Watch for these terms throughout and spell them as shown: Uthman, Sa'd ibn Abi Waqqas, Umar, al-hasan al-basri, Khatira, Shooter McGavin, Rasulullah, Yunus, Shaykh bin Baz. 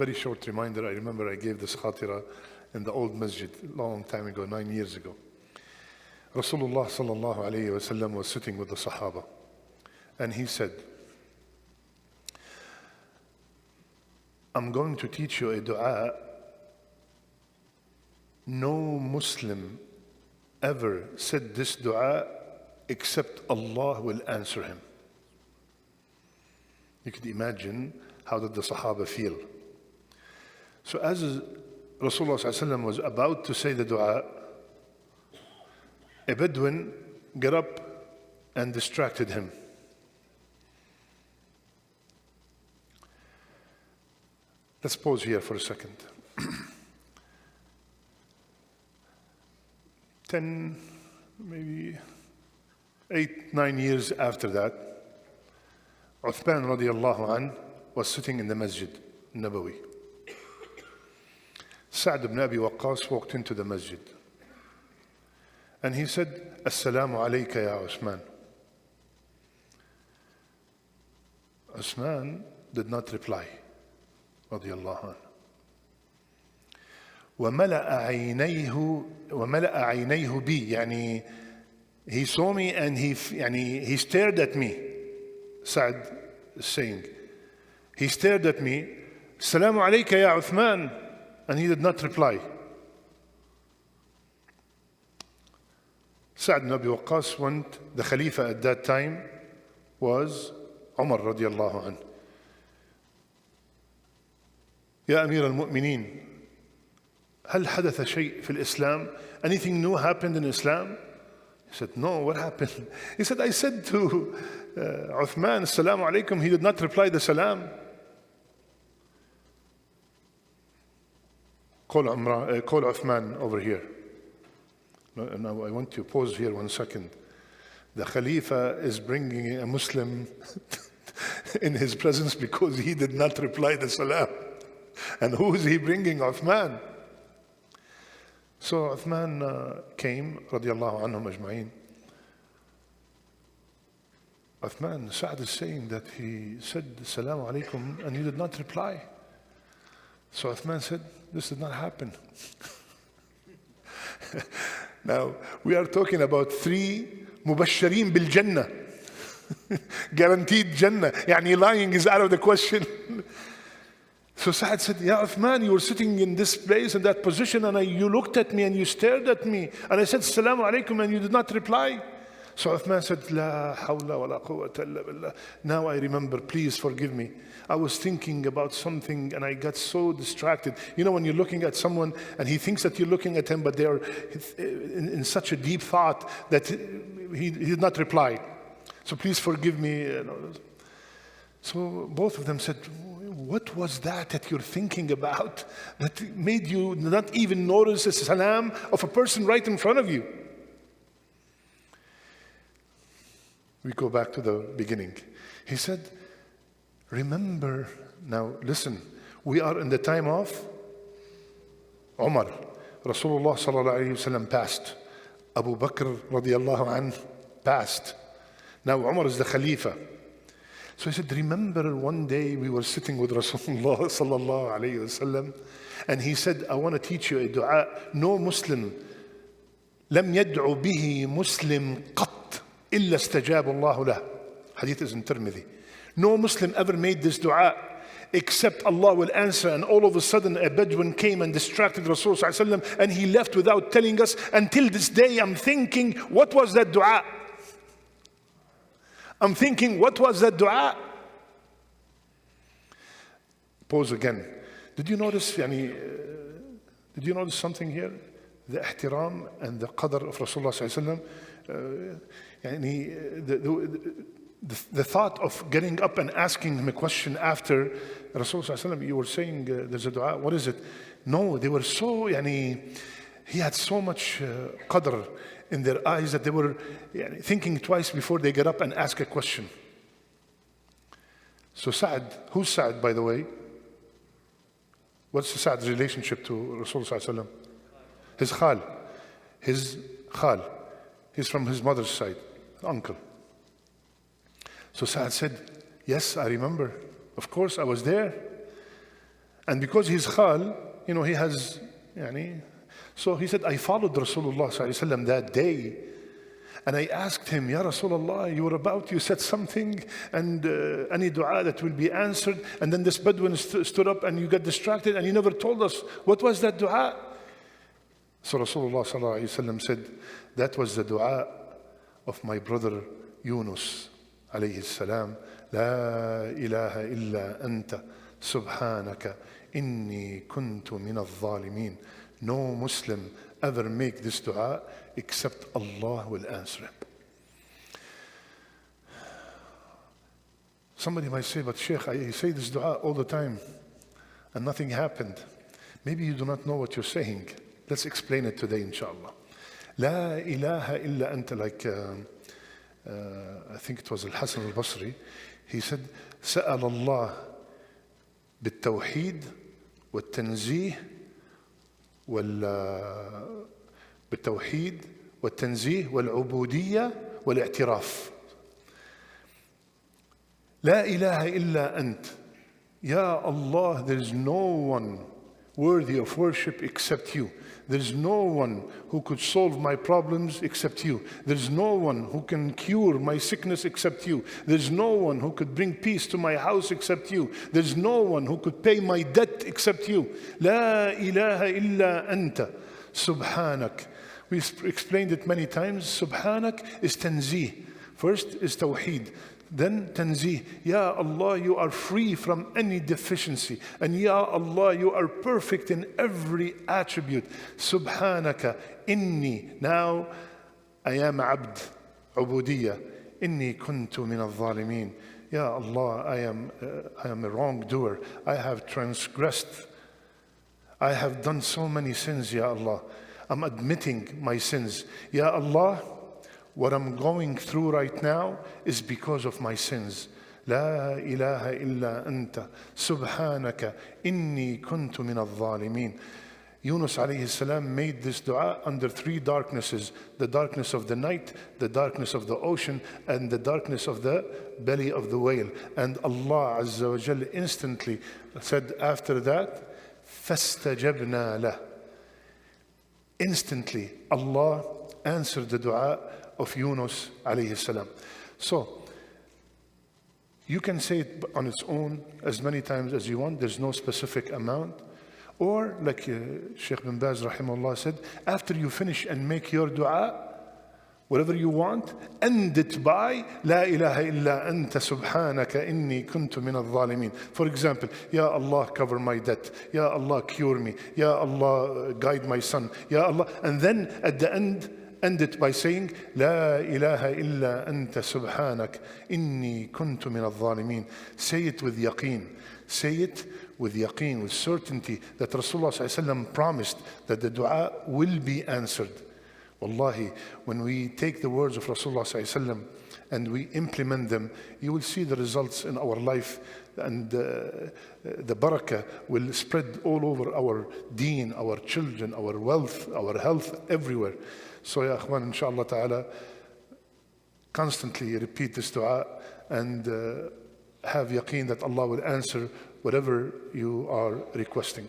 Very short reminder, I remember I gave this Khatira in the old masjid a long time ago, 9 years ago. Rasulullah sallallahu alayhi wasallam was sitting with the Sahaba, and he said, I'm going to teach you a dua no Muslim ever said this dua except Allah will answer him. You could imagine how did the Sahaba feel. So as Rasulullah sallallahu alaihi wasallam was about to say the dua, a Bedouin got up and distracted him. Let's pause here for a second. 10, maybe 8, 9 years after that, Uthman radiallahu anhu was sitting in the Masjid Nabawi. Sa'd ibn Abi Waqqas walked into the Masjid and he said, Assalamu alayka ya Uthman. Uthman did not reply, radiallahu anhu. وملأ عينيه بي, يعني he saw me and he stared at me. Sa'd is saying, he stared at me, Assalamu alayka ya Uthman, and he did not reply. Sa'd ibn Abi Waqqas went, the Khalifa at that time was Umar radiallahu anhu. Ya Amir al-Mu'mineen, هل حدث شيء في الإسلام? Anything new happened in Islam? He said, no, what happened? He said, I said to Uthman, Assalamu alaikum. He did not reply the salam. Call Uthman over here. Now I want to pause here 1 second. The Khalifa is bringing a Muslim in his presence because he did not reply the salam. And who is he bringing? Uthman. So Uthman came, radiallahu anhum ajma'in. Uthman, Sa'd is saying that he said, Assalamu alaikum, and he did not reply. So Uthman said, this did not happen. Now, we are talking about 3 mubashirin bil jannah. Guaranteed jannah. Yani lying is out of the question. So Sa'd said, Ya Uthman, you were sitting in this place, in that position, and you looked at me and you stared at me. And I said, Assalamu alaikum, and you did not reply. So Uthman said, La hawla wa la quwwata illa billah. Now I remember, please forgive me. I was thinking about something and I got so distracted. You know, when you're looking at someone and he thinks that you're looking at him, but they are in such a deep thought that he did not reply. So please forgive me. So both of them said, what was that you're thinking about that made you not even notice the salam of a person right in front of you? We go back to the beginning. He said, remember, now listen, we are in the time of Umar. Rasulullah sallallahu alayhi wa sallam passed. Abu Bakr radiallahu anhu passed. Now Umar is the Khalifa. So I said, remember one day we were sitting with Rasulullah sallallahu alayhi wasallam, and he said, I want to teach you a dua. No Muslim, لم يدعو به مسلم قط إلا استجاب الله له. Hadith is in Tirmidhi. No Muslim ever made this dua except Allah will answer. And all of a sudden a Bedouin came and distracted Rasulullah sallallahu alayhi wasallam, and he left without telling us. Until this day I'm thinking, what was that dua? I'm thinking, what was that dua? Pause again. Did you notice something here? The ihtiram and the qadr of Rasulullah sallallahu alayhi wa sallam. The thought of getting up and asking him a question after Rasulullah sallallahu alayhi wa sallam, you were saying there's a dua, what is it? No, they were so, he had so much qadr in their eyes that they were thinking twice before they get up and ask a question. So Sa'd, who's Sa'd, by the way? What's Sa'd's relationship to Rasulullah? His khal. He's from his mother's side, an uncle. So Sa'd said, yes, I remember. Of course, I was there. And because he's khal, you know, he has, yani, so he said, I followed Rasulullah that day. And I asked him, Ya Rasulullah, you said something, and any dua that will be answered. And then this Bedouin stood up and you got distracted and you never told us. What was that dua? So Rasulullah said, that was the dua of my brother Yunus alayhi salam. La ilaha illa anta subhanaka inni kuntu min al-zalimin. No Muslim ever make this dua except Allah will answer him. Somebody might say, but Shaykh, I say this dua all the time and nothing happened. Maybe you do not know what you're saying. Let's explain it today, inshallah. La ilaha illa anta, like I think it was al-Hasan al-Basri. He said, سأل الله بالتوحيد والتنزيه بالتوحيد والتنزيه والعبودية والاعتراف. لا إله إلا أنت. يا الله, there is no one worthy of worship except you. There is no one who could solve my problems except you. There is no one who can cure my sickness except you. There is no one who could bring peace to my house except you. There is no one who could pay my debt except you. La ilaha illa anta subhanak. We explained it many times. Subhanak is tanzih. First is tawheed. Then tanzih, Ya Allah, you are free from any deficiency. And Ya Allah, you are perfect in every attribute. Subhanaka, inni, now I am abd, ubudiyya. Inni kuntu min al-zalimin. Ya Allah, I am a wrongdoer. I have transgressed. I have done so many sins, Ya Allah. I'm admitting my sins. Ya Allah, what I'm going through right now is because of my sins. La ilaha illa anta subhanaka inni kuntu min al-zalimin. Yunus alayhi salam made this dua under three darknesses: the darkness of the night, the darkness of the ocean, and the darkness of the belly of the whale. And Allah Azza wa Jal instantly said after that, فَاسْتَجَبْنَا لَهُ. Instantly Allah answered the dua of Yunus alayhi salam. So you can say it on its own as many times as you want. There's no specific amount. Or like Shaykh bin Baz rahimahullah said, after you finish and make your dua, whatever you want, end it by La ilaha illa anta subhanaka inni kuntu min al-zalimin. For example, Ya Allah, cover my debt. Ya Allah, cure me. Ya Allah, guide my son. Ya Allah. And then at the end it by saying, La ilaha illa anta subhanak inni kuntu min al-zalimin. Say it with yaqeen. Say it with yaqeen, with certainty that Rasulullah sallallahu alaihi wasallam promised that the dua will be answered. Wallahi, when we take the words of Rasulullah sallallahu alaihi wasallam and we implement them, you will see the results in our life, and the barakah will spread all over our deen, our children, our wealth, our health, everywhere. So ya akhwan, inshaAllah ta'ala, constantly repeat this dua and have yaqeen that Allah will answer whatever you are requesting.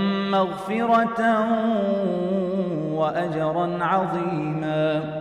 مغفرة وأجرا عظيما.